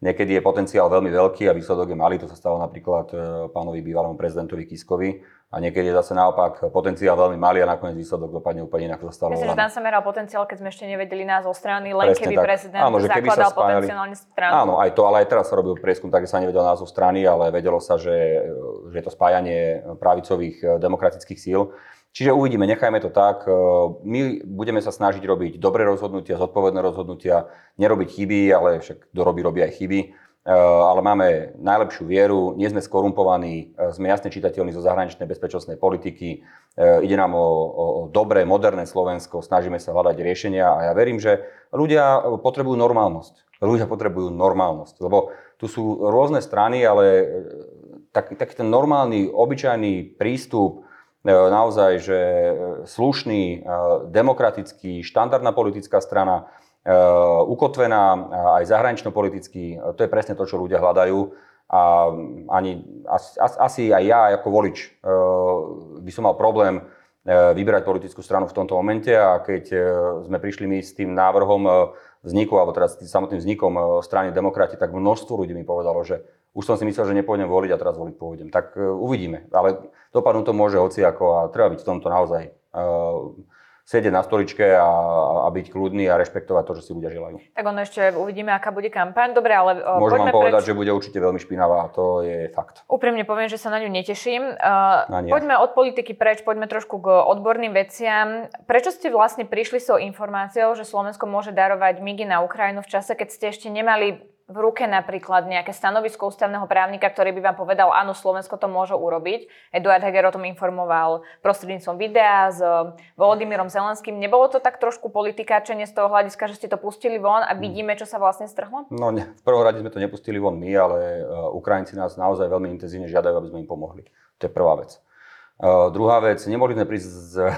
niekedy je potenciál veľmi veľký a výsledok je malý, to sa stalo napríklad pánovi bývalému prezidentovi Kiskovi. A niekedy je zase naopak potenciál veľmi malý a nakoniec výsledok dopadne úplne inak, ako sa stalo. Myslím, že tam sa meral potenciál, keď sme ešte nevedeli názov strany, len presne keby tak. Prezident áno, zakladal potenciálne stranu. Áno, aj to, ale aj teraz sa robil prieskum, takže sa nevedel názov strany, ale vedelo sa, že je to spájanie pravicových demokratických síl. Čiže uvidíme, nechajme to tak. My budeme sa snažiť robiť dobré rozhodnutia, zodpovedné rozhodnutia, nerobiť chyby, ale však kto robí aj chyby. Ale máme najlepšiu vieru, nie sme skorumpovaní, sme jasne čitateľní zo zahraničnej bezpečnostnej politiky, ide nám o dobré, moderné Slovensko, snažíme sa hľadať riešenia a ja verím, že ľudia potrebujú normálnosť. Ľudia potrebujú normálnosť, lebo tu sú rôzne strany, ale taký ten normálny, obyčajný prístup, naozaj, že slušný, demokratický, štandardná politická strana, ukotvená aj zahranično-politicky. To je presne to, čo ľudia hľadajú. A asi aj ja ako volič by som mal problém vyberať politickú stranu v tomto momente a keď sme prišli my s tým návrhom vzniku, alebo teraz s samotným vznikom strany Demokrati, tak množstvo ľudí mi povedalo, že už som si myslel, že nepôjdem voliť a teraz voliť pôjdem. Tak uvidíme. Ale dopadnúť to môže hociako a treba byť v tomto naozaj sedieť na stoličke a byť kľudný a rešpektovať to, čo si ľudia želajú. Tak ono ešte uvidíme, aká bude kampaň. Dobre, ale môžem vám povedať, že bude určite veľmi špinavá, to je fakt. Úprimne poviem, že sa na ňu neteším. Poďme od politiky preč, poďme trošku k odborným veciam. Prečo ste vlastne prišli s informáciou, že Slovensko môže darovať migy na Ukrajinu v čase, keď ste ešte nemali v ruke napríklad nejaké stanovisko ústavného právnika, ktorý by vám povedal, áno, Slovensko to môže urobiť. Eduard Heger o tom informoval prostredníctvom videa s Volodymyrom Zelenským. Nebolo to tak trošku politikáčenie z toho hľadiska, že ste to pustili von a vidíme, čo sa vlastne strhlo? No v prvom rade sme to nepustili von my, ale Ukrajinci nás naozaj veľmi intenzívne žiadajú, aby sme im pomohli. To je prvá vec. Druhá vec, nemohli sme prísť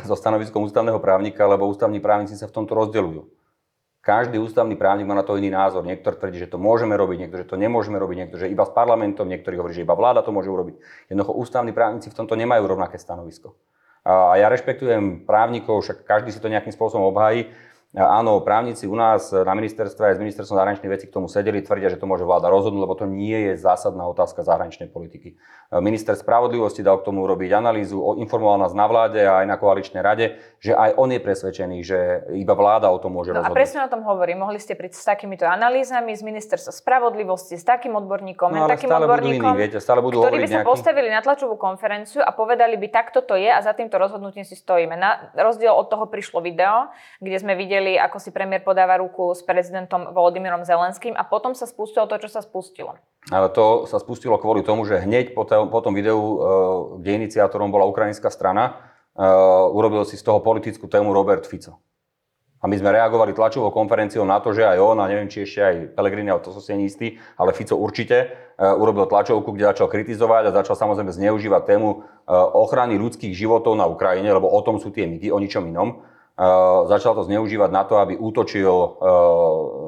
so stanoviskom ústavného právnika, lebo ústavní právnici sa v tomto rozdeľujú. Každý ústavný právnik má na to iný názor. Niektor tvrdí, že to môžeme robiť, niekto, že to nemôžeme robiť, niekto, že iba s parlamentom, niektorí hovorí, že iba vláda to môže urobiť. Jednoducho ústavní právnici v tomto nemajú rovnaké stanovisko. A ja rešpektujem právnikov, však každý si to nejakým spôsobom obhájí, Áno, právnici u nás na ministerstve aj s ministerstvom zahraničných vecí k tomu sedeli, tvrdia, že to môže vláda rozhodnúť, lebo to nie je zásadná otázka zahraničnej politiky. Minister spravodlivosti dal k tomu urobiť analýzu, informoval nás na vláde a aj na koaličnej rade, že aj on je presvedčený, že iba vláda o tom môže rozhodnúť. A presne o tom hovorím. Mohli ste prísť s takýmito analýzami z ministerstva spravodlivosti, s takým odborníkom, no, takým odborníkom, ktorí by sa postavili na tlačovú konferenciu a povedali by, takto to je a za týmto rozhodnutím si stojíme. Na rozdiel od toho prišlo video, kde sme videli, ako si premiér podáva ruku s prezidentom Volodymyrom Zelenským a potom sa spustilo to, čo sa spustilo. Ale to sa spustilo kvôli tomu, že hneď po tom videu, kde iniciátorom bola ukrajinská strana, urobil si z toho politickú tému Robert Fico. A my sme reagovali tlačovou konferenciou na to, že aj on, a neviem, či ešte aj Pellegrini, ale to som si neistý, ale Fico určite urobil tlačovku, kde začal kritizovať a začal samozrejme zneužívať tému ochrany ľudských životov na Ukrajine, lebo o tom sú tie mýty, o ničom inom. Začal to zneužívať na to, aby útočil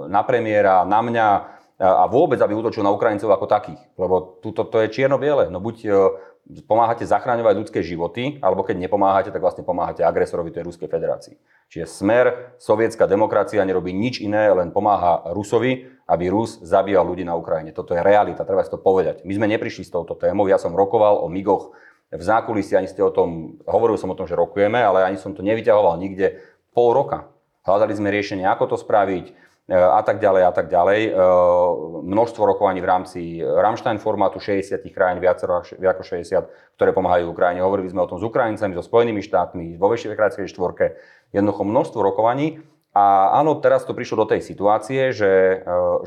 na premiéra, na mňa a vôbec, aby útočil na Ukrajincov ako takých. Lebo to je čierno-biele. No buď pomáhate zachraňovať ľudské životy, alebo keď nepomáhate, tak vlastne pomáhate agresorovi, tej Ruskej federácii. Čiže Smer, sovietská demokracia nerobí nič iné, len pomáha Rusovi, aby Rus zabíjal ľudí na Ukrajine. Toto je realita, treba si to povedať. My sme neprišli s touto témou, ja som rokoval o migoch v zákulisí, ani ste o tom, hovoril som o tom, že rokujeme, ale ani som to nevyťahoval nikde pol roka. Hľadali sme riešenie, ako to spraviť a tak ďalej a tak ďalej. Množstvo rokovaní v rámci Rammstein formátu, 60 krajín, viac ako 60, ktoré pomáhajú Ukrajine. Hovorili sme o tom s Ukrajincami, so Spojenými štátmi, vo Vyšehradskej štvorke. Jednoducho množstvo rokovaní. A áno, teraz to prišlo do tej situácie, že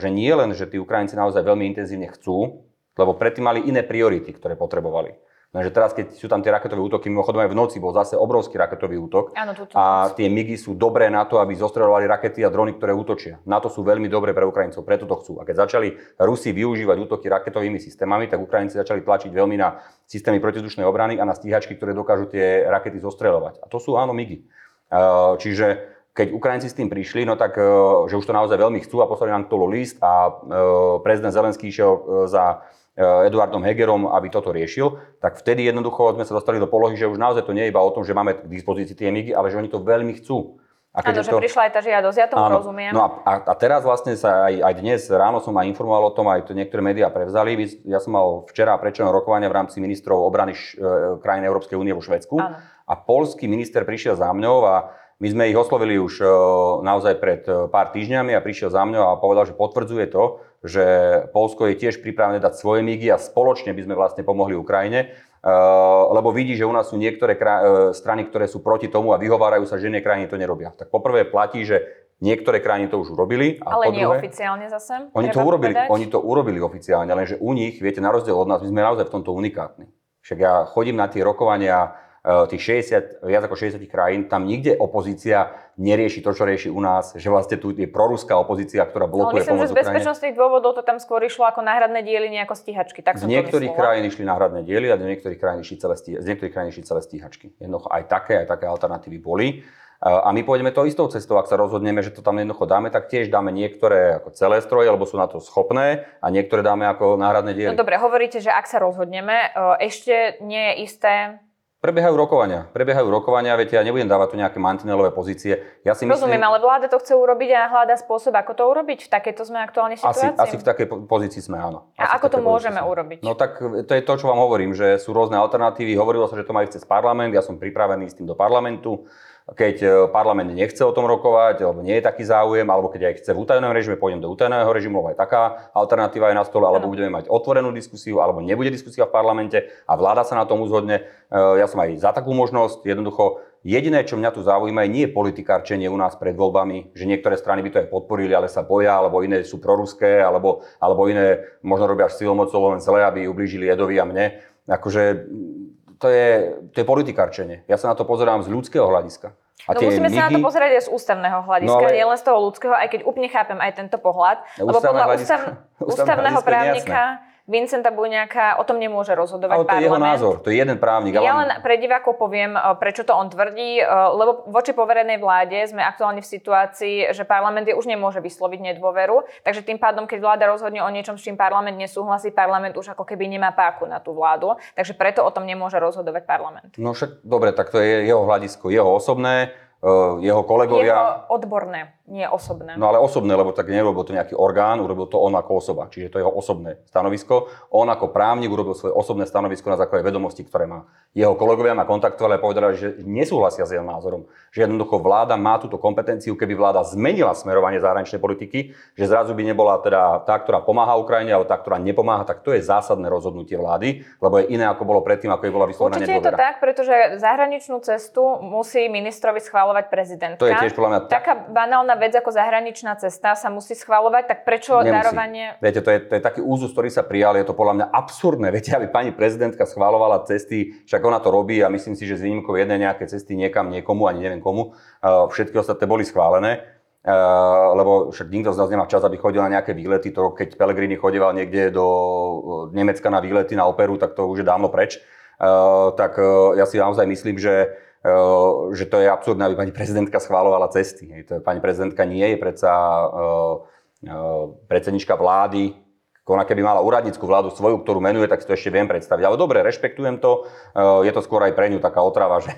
nie len, že tí Ukrajinci naozaj veľmi intenzívne chcú, lebo predtým mali iné priority, ktoré potrebovali. Takže teraz, keď sú tam tie raketové útoky, mimochodom aj v noci bol zase obrovský raketový útok. Áno, a tie MIGy sú dobré na to, aby zostreľovali rakety a drony, ktoré útočia. Na to sú veľmi dobré pre Ukrajincov, preto to chcú. A keď začali Rusi využívať útoky raketovými systémami, tak Ukrajinci začali tlačiť veľmi na systémy protizdušnej obrany a na stíhačky, ktoré dokážu tie rakety zostreľovať. A to sú áno MIGy. Čiže keď Ukrajinci s tým prišli, no tak, že už to naozaj veľmi chcú a poslali nám tolo list a prezident Zelenský išiel za Eduardom Hegerom, aby toto riešil, tak vtedy jednoducho sme sa dostali do polohy, že už naozaj to nie je iba o tom, že máme k dispozícii tie MIGy, ale že oni to veľmi chcú. Áno, že prišla aj tá žiadosť, ja tomu rozumiem. No a teraz vlastne sa aj dnes ráno som aj informoval o tom, aj to niektoré médiá prevzali. Ja som mal včera prečlené rokovania v rámci ministrov obrany krajín Európskej únie vo Švédsku a poľský minister prišiel za mňou a my sme ich oslovili už naozaj pred pár týždňami a prišiel za mňou a povedal, že potvrdzuje to, že Poľsko je tiež pripravené dať svoje MIGy a spoločne by sme vlastne pomohli Ukrajine, lebo vidí, že u nás sú niektoré strany, ktoré sú proti tomu a vyhovárajú sa, že iné krajiny to nerobia. Tak poprvé platí, že niektoré krajiny to už urobili. A ale podruhé, neoficiálne zase? Oni to urobili oficiálne, lenže u nich, viete, na rozdiel od nás, my sme naozaj v tomto unikátni. Však ja chodím na tie rokovania tých 60, viac ako 60 krajín, tam nikde opozícia nerieši to, čo rieši u nás, že vlastne tu je proruská opozícia, ktorá blokuje pomoc Ukrajine. No myslím, že z bezpečnostných dôvodov to tam skôr išlo ako náhradné diely, nie ako stíhačky. Tak som to myslela. Z niektorých krajín išli náhradné diely a z niektorých krajín išli celé stíhačky. Jednoducho aj také alternatívy boli. A my pôjdeme to istou cestou, ak sa rozhodneme, že to tam jednoducho dáme, tak tiež dáme niektoré ako celé stroje, lebo sú na to schopné, a niektoré dáme ako náhradné diely. No dobre, hovoríte, že ak sa rozhodneme, ešte nie je isté. Prebiehajú rokovania, viete, ja nebudem dávať tu nejaké mantinelové pozície. Ja si myslím, rozumiem, ale vláda to chce urobiť a hľada spôsob, ako to urobiť. V takejto sme aktuálnej situácii. Asi v takej pozícii sme, áno. A ako to môžeme urobiť? No tak to je to, čo vám hovorím, že sú rôzne alternatívy. Hovorilo sa, že to majú cez parlament, ja som pripravený s tým do parlamentu. Keď parlament nechce o tom rokovať, alebo nie je taký záujem, alebo keď aj chce v utajenom režime, pôjdem do utajeného režimu, aj taká alternatíva je na stole, alebo budeme mať otvorenú diskusiu, alebo nebude diskusia v parlamente a vláda sa na tom zhodne. Ja som aj za takú možnosť. Jednoducho, jediné, čo mňa tu zaujíma, nie je politikárčenie u nás pred voľbami, že niektoré strany by to aj podporili, ale sa boja, alebo iné sú proruské, alebo iné možno robia až silou mocou len celé, aby ublížili Edovi a mne. Akože, to je politikárčenie. Ja sa na to pozerám z ľudského hľadiska. A no musíme sa na to pozerať aj z ústavného hľadiska, nie len z toho ľudského, aj keď úplne chápem aj tento pohľad. Lebo podľa ústavného právnika Vincenta Buňáka o tom nemôže rozhodovať parlament. Ale to je jeho názor, to je jeden právnik. Ja len pre divákov poviem, prečo to on tvrdí, lebo voči poverenej vláde sme aktuálne v situácii, že parlament už nemôže vysloviť nedôveru, takže tým pádom, keď vláda rozhodne o niečom, s čím parlament nesúhlasí, parlament už ako keby nemá páku na tú vládu, takže preto o tom nemôže rozhodovať parlament. No však dobre, tak to je jeho hľadisko, jeho osobné. jeho kolegovia. Jeho odborné, nie osobné. No ale osobné, lebo tak nerobil to nejaký orgán, urobil to on ako osoba. Čiže to je jeho osobné stanovisko. On ako právnik urobil svoje osobné stanovisko na základe vedomostí, ktoré má. Jeho kolegovia ma kontaktovali a povedali, že nesúhlasia s jeho názorom. Že jednoducho vláda má túto kompetenciu, keby vláda zmenila smerovanie zahraničnej politiky, že zrazu by nebola teda tá, ktorá pomáha Ukrajine, alebo tá, ktorá nepomáha, tak to je zásadné rozhodnutie vlády, lebo je iné ako bolo predtým, ako je bola vyslovená nedôvera. Určite je to tak, pretože zahraničnú cestu musí ministrovi schváliť prezidentka. To je tiež podľa mňa taká banálna vec ako zahraničná cesta sa musí schvaľovať, tak prečo darovanie? Viete, to je taký úzus, ktorý sa prijal, je to podľa mňa absurdné. Viete, aby pani prezidentka schvaľovala cesty, však ona to robí a myslím si, že s výnimkou jednej nejaké cesty niekam niekomu, ani neviem komu, všetky ostatné boli schválené. Lebo však nikto z nás nemá čas, aby chodil na nejaké výlety. To keď Pellegrini chodieval niekde do Nemecka na výlety na operu, tak to už je dávno preč. Tak ja si naozaj myslím, že to je absurdné, aby pani prezidentka schváľovala cesty. Pani prezidentka nie je predsa predsednička vlády. Ona keby mala úradnícku vládu svoju, ktorú menuje, tak si to ešte viem predstaviť. Ale dobre, rešpektujem to. Je to skôr aj pre ňu taká otrava, že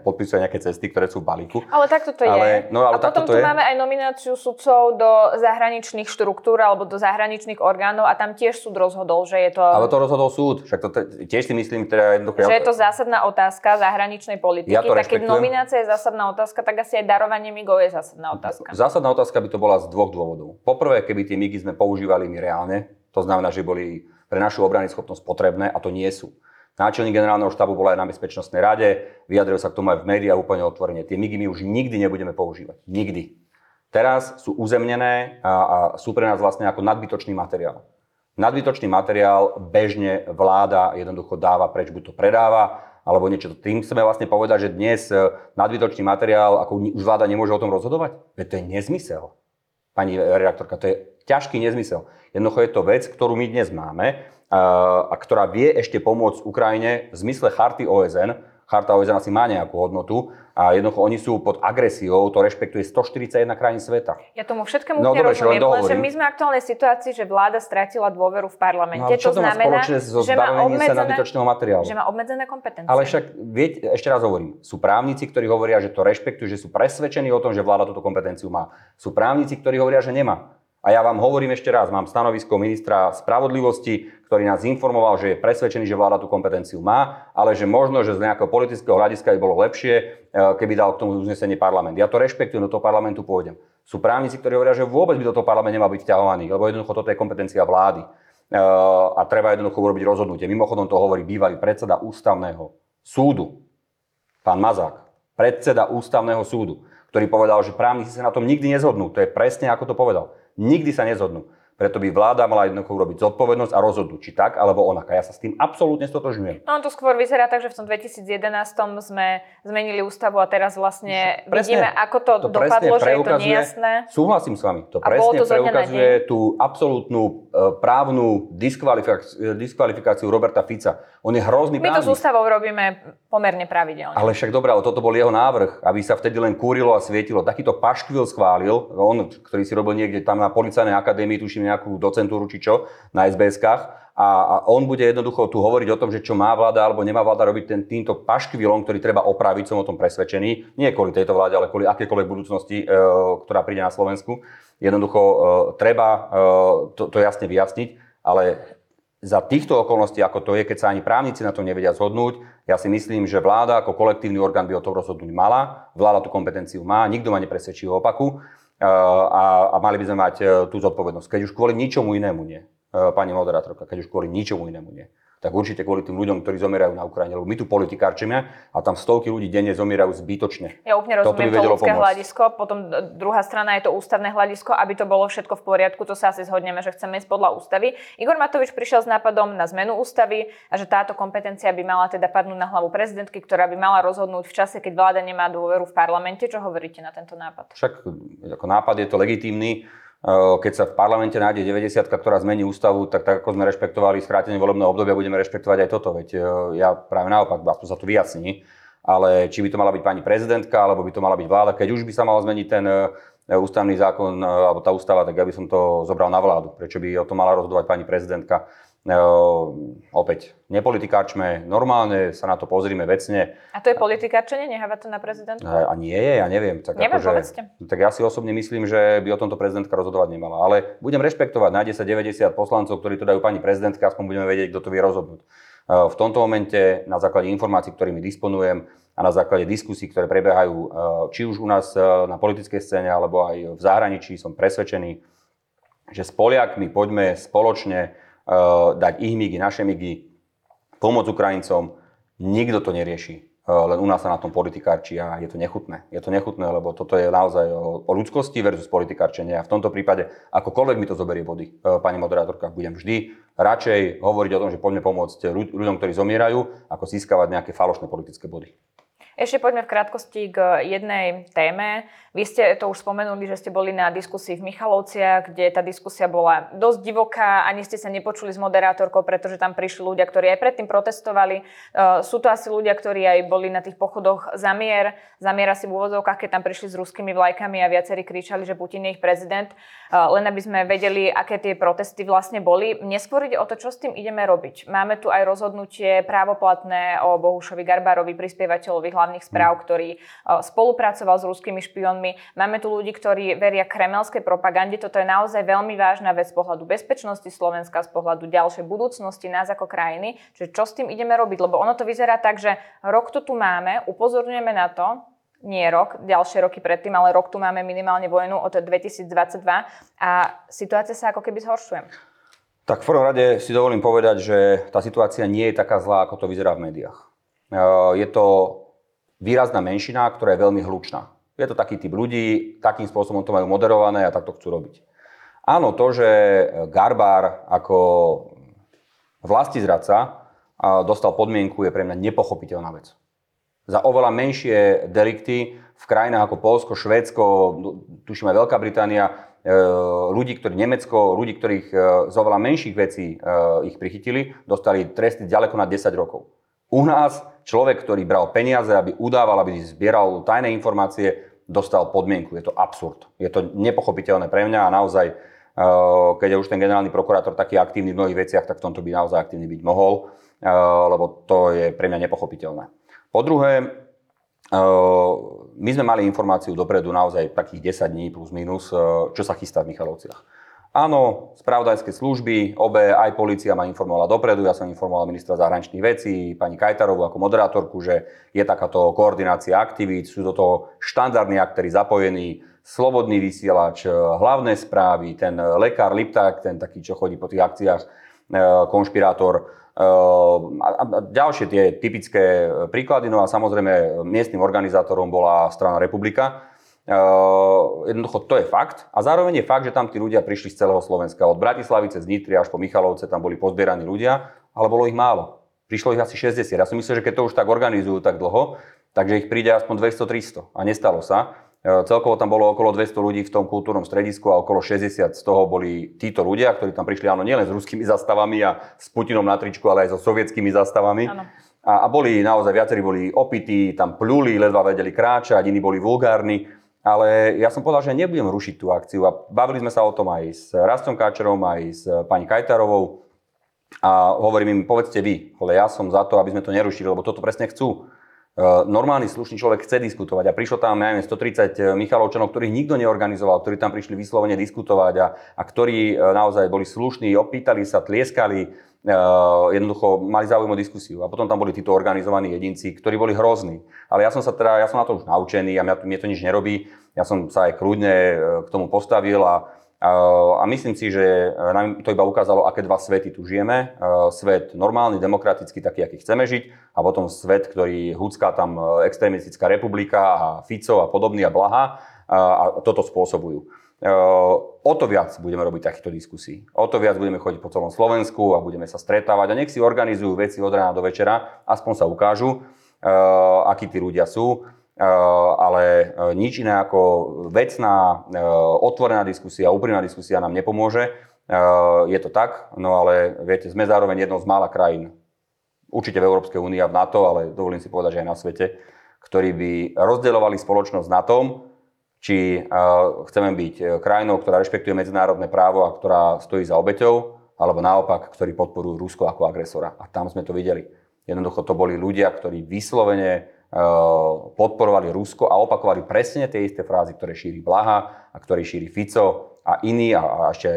podpisuje nejaké cesty, ktoré sú v balíku. Ale takto to je. No, ale a potom tu máme aj nomináciu sudcov do zahraničných štruktúr alebo do zahraničných orgánov a tam tiež súd rozhodol, že je to... Ale to rozhodol súd. Však to tiež si myslím... Teda jednoducho... Že je to zásadná otázka zahraničnej politiky. Ja to tak rešpektujem. Keď nominácia je zásadná otázka, tak asi aj darovanie migov je zásadná otázka. Zásadná otázka by to bola z dvoch dôvodov. Poprvé, keby tie migy sme používali my reálne, to znamená, že boli pre našu obranyschopnosť potrebné a to nie sú. Náčelník generálneho štábu bol aj na bezpečnostnej rade, vyjadril sa k tomu aj v médiách úplne otvorene. Tie migy my už nikdy nebudeme používať. Nikdy. Teraz sú uzemnené a sú pre nás vlastne ako nadbytočný materiál. Nadbytočný materiál bežne vláda jednoducho dáva preč, buď to predáva, alebo niečo. Tým chceme vlastne povedať, že dnes nadbytočný materiál, ako už vláda nemôže o tom rozhodovať? Veď to je nezmysel. Pani redaktorka, to je ťažký nezmysel. Jednoducho je to vec, ktorú my dnes máme a ktorá vie ešte pomôcť Ukrajine v zmysle charty OSN. Charta OSN asi má nejakú hodnotu a jednoducho oni sú pod agresiou, to rešpektuje 141 krajín sveta. Ja tomu všetkému nerozumiem, lenže my sme v aktuálnej situácii, že vláda stratila dôveru v parlamente. No, čo to má znamená, že má obmedzené kompetencie. Ale však, ešte raz hovorím, sú právnici, ktorí hovoria, že to rešpektujú, že sú presvedčení o tom, že vláda túto kompetenciu má. Sú právnici, ktorí hovoria, že nemá. A ja vám hovorím ešte raz, mám stanovisko ministra spravodlivosti, ktorý nás informoval, že je presvedčený, že vláda tú kompetenciu má, ale že možno, že z nejakého politického hľadiska by bolo lepšie, keby dal k tomu uznesenie parlament. Ja to rešpektujem, do toho parlamentu pôjdem. Sú právnici, ktorí hovoria, že vôbec by do toho parlament nemal byť vťahovaný, lebo jednoducho toto je kompetencia vlády. A treba jednoducho urobiť rozhodnutie. Mimochodom to hovorí bývalý predseda ústavného súdu, pán Mazák, predseda ústavného súdu, ktorý povedal, že právnici sa na tom nikdy nezhodnú. To je presne ako to povedal. Nikdy sa nezhodnú. Preto by vláda mala jednoducho urobiť zodpovednosť a rozhodnúť, či tak, alebo onak. Ja sa s tým absolútne stotožňujem. No to skôr vyzerá tak, že v tom 2011 sme zmenili ústavu a teraz vlastne presne, vidíme, ako to dopadlo, že je to nejasné. Súhlasím s vami. To presne to preukazuje tú absolútnu právnu diskvalifikáciu Roberta Fica. On je hrozný právnik. My to s ústavou robíme pomerne pravidelne. Ale však dobrá, toto bol jeho návrh, aby sa vtedy len kúrilo a svietilo. Takýto paškvil schválil, on, ktorý si robil niekde tam na policajnej akadémii, tuším, nejakú docentúru či čo na SBS-kách a on bude jednoducho tu hovoriť o tom, že čo má vláda alebo nemá vláda robiť týmto paškvilom, ktorý treba opraviť, som o tom presvedčený. Nie kvôli tejto vláde, ale kvôli akékoľvek budúcnosti, ktorá príde na Slovensku. Jednoducho treba to jasne vyjasniť, ale za týchto okolností, ako to je, keď sa ani právnici na to nevedia zhodnúť, ja si myslím, že vláda ako kolektívny orgán by o tom rozhodnúť mala. Vláda tú kompetenciu má, nikto ma nepresvedčí o opaku. A mali by sme mať tú zodpovednosť. Keď už kvôli ničomu inému nie, pani moderátorka, keď už kvôli ničomu inému nie, tak určite kvôli tým ľuďom, ktorí zomierajú na Ukrajine. Lebo my tu politikárčime a tam stovky ľudí denne zomierajú zbytočne. Ja úplne rozumiem to ľudské hľadisko, potom druhá strana je to ústavné hľadisko, aby to bolo všetko v poriadku, to sa asi zhodneme, že chceme ísť podľa ústavy. Igor Matovič prišiel s nápadom na zmenu ústavy a že táto kompetencia by mala teda padnúť na hlavu prezidentky, ktorá by mala rozhodnúť v čase, keď vláda nemá dôveru v parlamente. Čo hovoríte na tento nápad? Však ako nápad je to legitímny. Keď sa v parlamente nájde 90, ktorá zmení ústavu, tak ako sme rešpektovali skrátenie volebného obdobia, budeme rešpektovať aj toto. Veď ja práve naopak, aspoň sa to vyjasní. Ale či by to mala byť pani prezidentka, alebo by to mala byť vláda, keď už by sa mal zmeniť ten ústavný zákon, alebo tá ústava, tak ja by som to zobral na vládu. Prečo by o tom mala rozhodovať pani prezidentka? Opäť, nepolitikáčme, normálne sa na to pozrime vecne. A to je politikáčenie? Neháva to na prezidentku? A nie je, ja neviem. Tak, tak ja si osobne myslím, že by o tomto prezidentka rozhodovať nemala. Ale budem rešpektovať, nájde sa 90 poslancov, ktorí to dajú pani prezidentka, aspoň budeme vedieť, kto to vie rozhodnúť. V tomto momente, na základe informácií, ktorými disponujem a na základe diskusí, ktoré prebiehajú či už u nás na politickej scéne, alebo aj v zahraničí, som presvedčený, že s Poliakmi poďme spoločne dať ich migy, naše migy, pomôcť Ukrajincom. Nikto to nerieši. Len u nás sa na tom politikárči a je to nechutné. Je to nechutné, lebo toto je naozaj o ľudskosti versus politikárčenie. A v tomto prípade, akokoľvek mi to zoberie body, pani moderátorka, budem vždy radšej hovoriť o tom, že poďme pomôcť ľuďom, ktorí zomierajú, ako získavať nejaké falošné politické body. Ešte poďme v krátkosti k jednej téme. Vy ste to už spomenuli, že ste boli na diskusii v Michalovciach, kde tá diskusia bola dosť divoká, ani ste sa nepočuli s moderátorkou, pretože tam prišli ľudia, ktorí aj predtým protestovali. Sú to asi ľudia, ktorí aj boli na tých pochodoch za mier. Za mier asi v úvodzovkách, keď tam prišli s ruskými vlajkami a viacerí kričali, že Putin je ich prezident. Len aby sme vedeli, aké tie protesty vlastne boli. Neskôr ide o to, čo s tým ideme robiť. Máme tu aj rozhodnutie právoplatné o Bohušovi Garbárovi, prispievateľovi hlavných správ, ktorý spolupracoval s ruskými špionmi. Máme tu ľudí, ktorí veria kremelskej propagande. Toto je naozaj veľmi vážna vec z pohľadu bezpečnosti Slovenska, z pohľadu ďalšej budúcnosti nás ako krajiny. Čiže čo s tým ideme robiť? Lebo ono to vyzerá tak, že rok to tu máme, upozorňujeme na to, nie rok, ďalšie roky predtým, ale rok tu máme minimálne vojnu od 2022 a situácia sa ako keby zhoršuje. Tak v prvom rade si dovolím povedať, že tá situácia nie je taká zlá, ako to vyzerá v médiách. Je to výrazná menšina, ktorá je veľmi hlučná. Je to taký typ ľudí, takým spôsobom to majú moderované a tak to chcú robiť. Áno, to, že Garbár ako vlastizradca dostal podmienku, je pre mňa nepochopiteľná vec. Za oveľa menšie delikty v krajinách ako Poľsko, Švédsko, tuším aj Veľká Británia, ľudí, ktorí Nemecko, ľudí, ktorých z oveľa menších vecí ich prichytili, dostali tresty ďaleko na 10 rokov. U nás človek, ktorý bral peniaze, aby udával, aby zbieral tajné informácie, dostal podmienku. Je to absurd. Je to nepochopiteľné pre mňa a naozaj, keď je už ten generálny prokurátor taký aktívny v mnohých veciach, tak v tomto by naozaj aktívny byť mohol, lebo to je pre mňa nepochopiteľné. Po druhé, my sme mali informáciu dopredu naozaj takých 10 dní plus minus, čo sa chystá v Michalovciach. Áno, spravodajské služby, obe, aj polícia ma informovala dopredu, ja som informoval ministra zahraničných vecí, pani Kajtárovú ako moderátorku, že je takáto koordinácia aktivít, sú do toho štandardní aktéri zapojení, slobodný vysielač, hlavné správy, ten lekár Lipták, ten taký, čo chodí po tých akciách, konšpirátor a ďalšie tie typické príklady. No a samozrejme miestnym organizátorom bola strana Republika. Jednoducho to je fakt a zároveň je fakt, že tam tí ľudia prišli z celého Slovenska, od Bratislavice, z Nitry až po Michalovce, tam boli pozbieraní ľudia, ale bolo ich málo, prišlo ich asi 60. Ja som myslel, že keď to už tak organizujú tak dlho, takže ich príde aspoň 200-300 a nestalo sa. Celkovo tam bolo okolo 200 ľudí v tom kultúrnom stredisku a okolo 60 z toho boli títo ľudia, ktorí tam prišli, áno, nielen s ruskými zastavami a s Putinom na tričku, ale aj so sovietskými zastavami. Áno. A boli naozaj, viacerí boli opití, tam pľuli, ledva vedeli kráčať, iní boli vulgárni. Ale ja som povedal, že nebudem rušiť tú akciu a bavili sme sa o tom aj s Rastom Káčerom, aj s pani Kajtárovou a hovorím im, povedzte vy, ale ja som za to, aby sme to nerušili, lebo toto presne chcú. Normálny slušný človek chce diskutovať a prišlo tam najmä 130 Michalovčanov, ktorých nikto neorganizoval, ktorí tam prišli vyslovene diskutovať a ktorí naozaj boli slušní, opýtali sa, tlieskali, jednoducho mali záujem o diskusiu. A potom tam boli títo organizovaní jedinci, ktorí boli hrozní. Ale ja som na to už naučený a mne to nič nerobí. Ja som sa aj kľudne k tomu postavil a myslím si, že nám to iba ukázalo, aké dva svety tu žijeme. Svet normálny, demokratický, taký, aký chceme žiť. A potom svet, ktorý hucká tam extrémistická Republika a Fico a podobný a Blaha a toto spôsobujú. O to viac budeme robiť takýchto diskusí. O to viac budeme chodiť po celom Slovensku a budeme sa stretávať. A nech si organizujú veci od rána do večera. Aspoň sa ukážu, akí tí ľudia sú. Ale nič iné ako vecná, otvorená diskusia, úprimná diskusia nám nepomôže. Je to tak, no ale viete, sme zároveň jednou z mála krajín. Určite v Európskej únii a v NATO, ale dovolím si povedať, že aj na svete, ktorí by rozdeľovali spoločnosť na tom, či chceme byť krajinou, ktorá rešpektuje medzinárodné právo a ktorá stojí za obeťou, alebo naopak, ktorí podporujú Rusko ako agresora. A tam sme to videli. Jednoducho to boli ľudia, ktorí vyslovene podporovali Rusko a opakovali presne tie isté frázy, ktoré šíri Blaha a ktoré šíri Fico a iní a ešte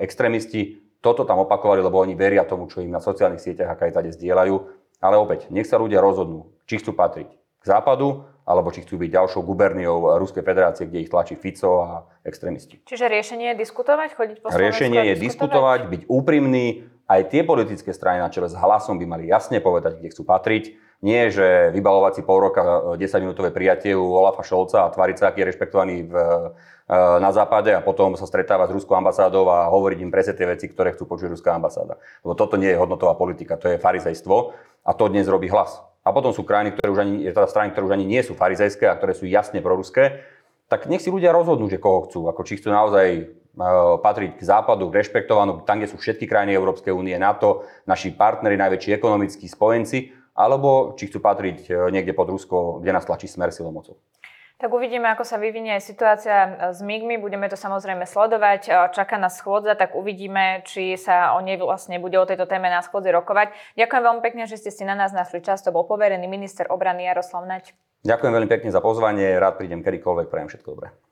extrémisti. Toto tam opakovali, lebo oni veria tomu, čo im na sociálnych sieťach a kade zdieľajú. Ale opäť, nech sa ľudia rozhodnú, či chcú patriť k západu, alebo či chcú byť ďalšou guberniou Ruskej federácie, kde ich tlačí Fico a extrémisti. Čiže riešenie je diskutovať, chodiť po Slovensku? Riešenie je diskutovať, byť úprimný. Aj tie politické strany na čele s Hlasom by mali jasne povedať, kde chcú patriť. Nie, že vybalovať si pol roka 10-minútové prijatie u Olafa Scholza a Tvarica, aký je rešpektovaný na západe a potom sa stretáva s ruskou ambasádou a hovoriť im presne tie veci, ktoré chcú počuť ruská ambasáda. Lebo toto nie je hodnotová politika, to je farizejstvo a to dnes robí Hlas. A potom sú krajiny, ktoré už ani, teda strany, ktoré už ani nie sú farizejské a ktoré sú jasne proruské, tak nech si ľudia rozhodnú, že koho chcú. Ako či chcú naozaj patriť k západu, k rešpektovanú, tam, kde sú všetky krajiny Európskej únie, NATO, naši partneri, najväčší ekonomickí spojenci, alebo či chcú patriť niekde pod Rusko, kde nás tlačí Smer silou mocou. Tak uvidíme, ako sa vyvinie situácia s MIG-mi. Budeme to samozrejme sledovať. Čaká nás schôdza, tak uvidíme, či sa o nej vlastne bude o tejto téme na schôdzi rokovať. Ďakujem veľmi pekne, že ste si na nás našli čas. To bol poverený minister obrany Jaroslav Naď. Ďakujem veľmi pekne za pozvanie. Rád prídem kedykoľvek. Prajem všetko dobré.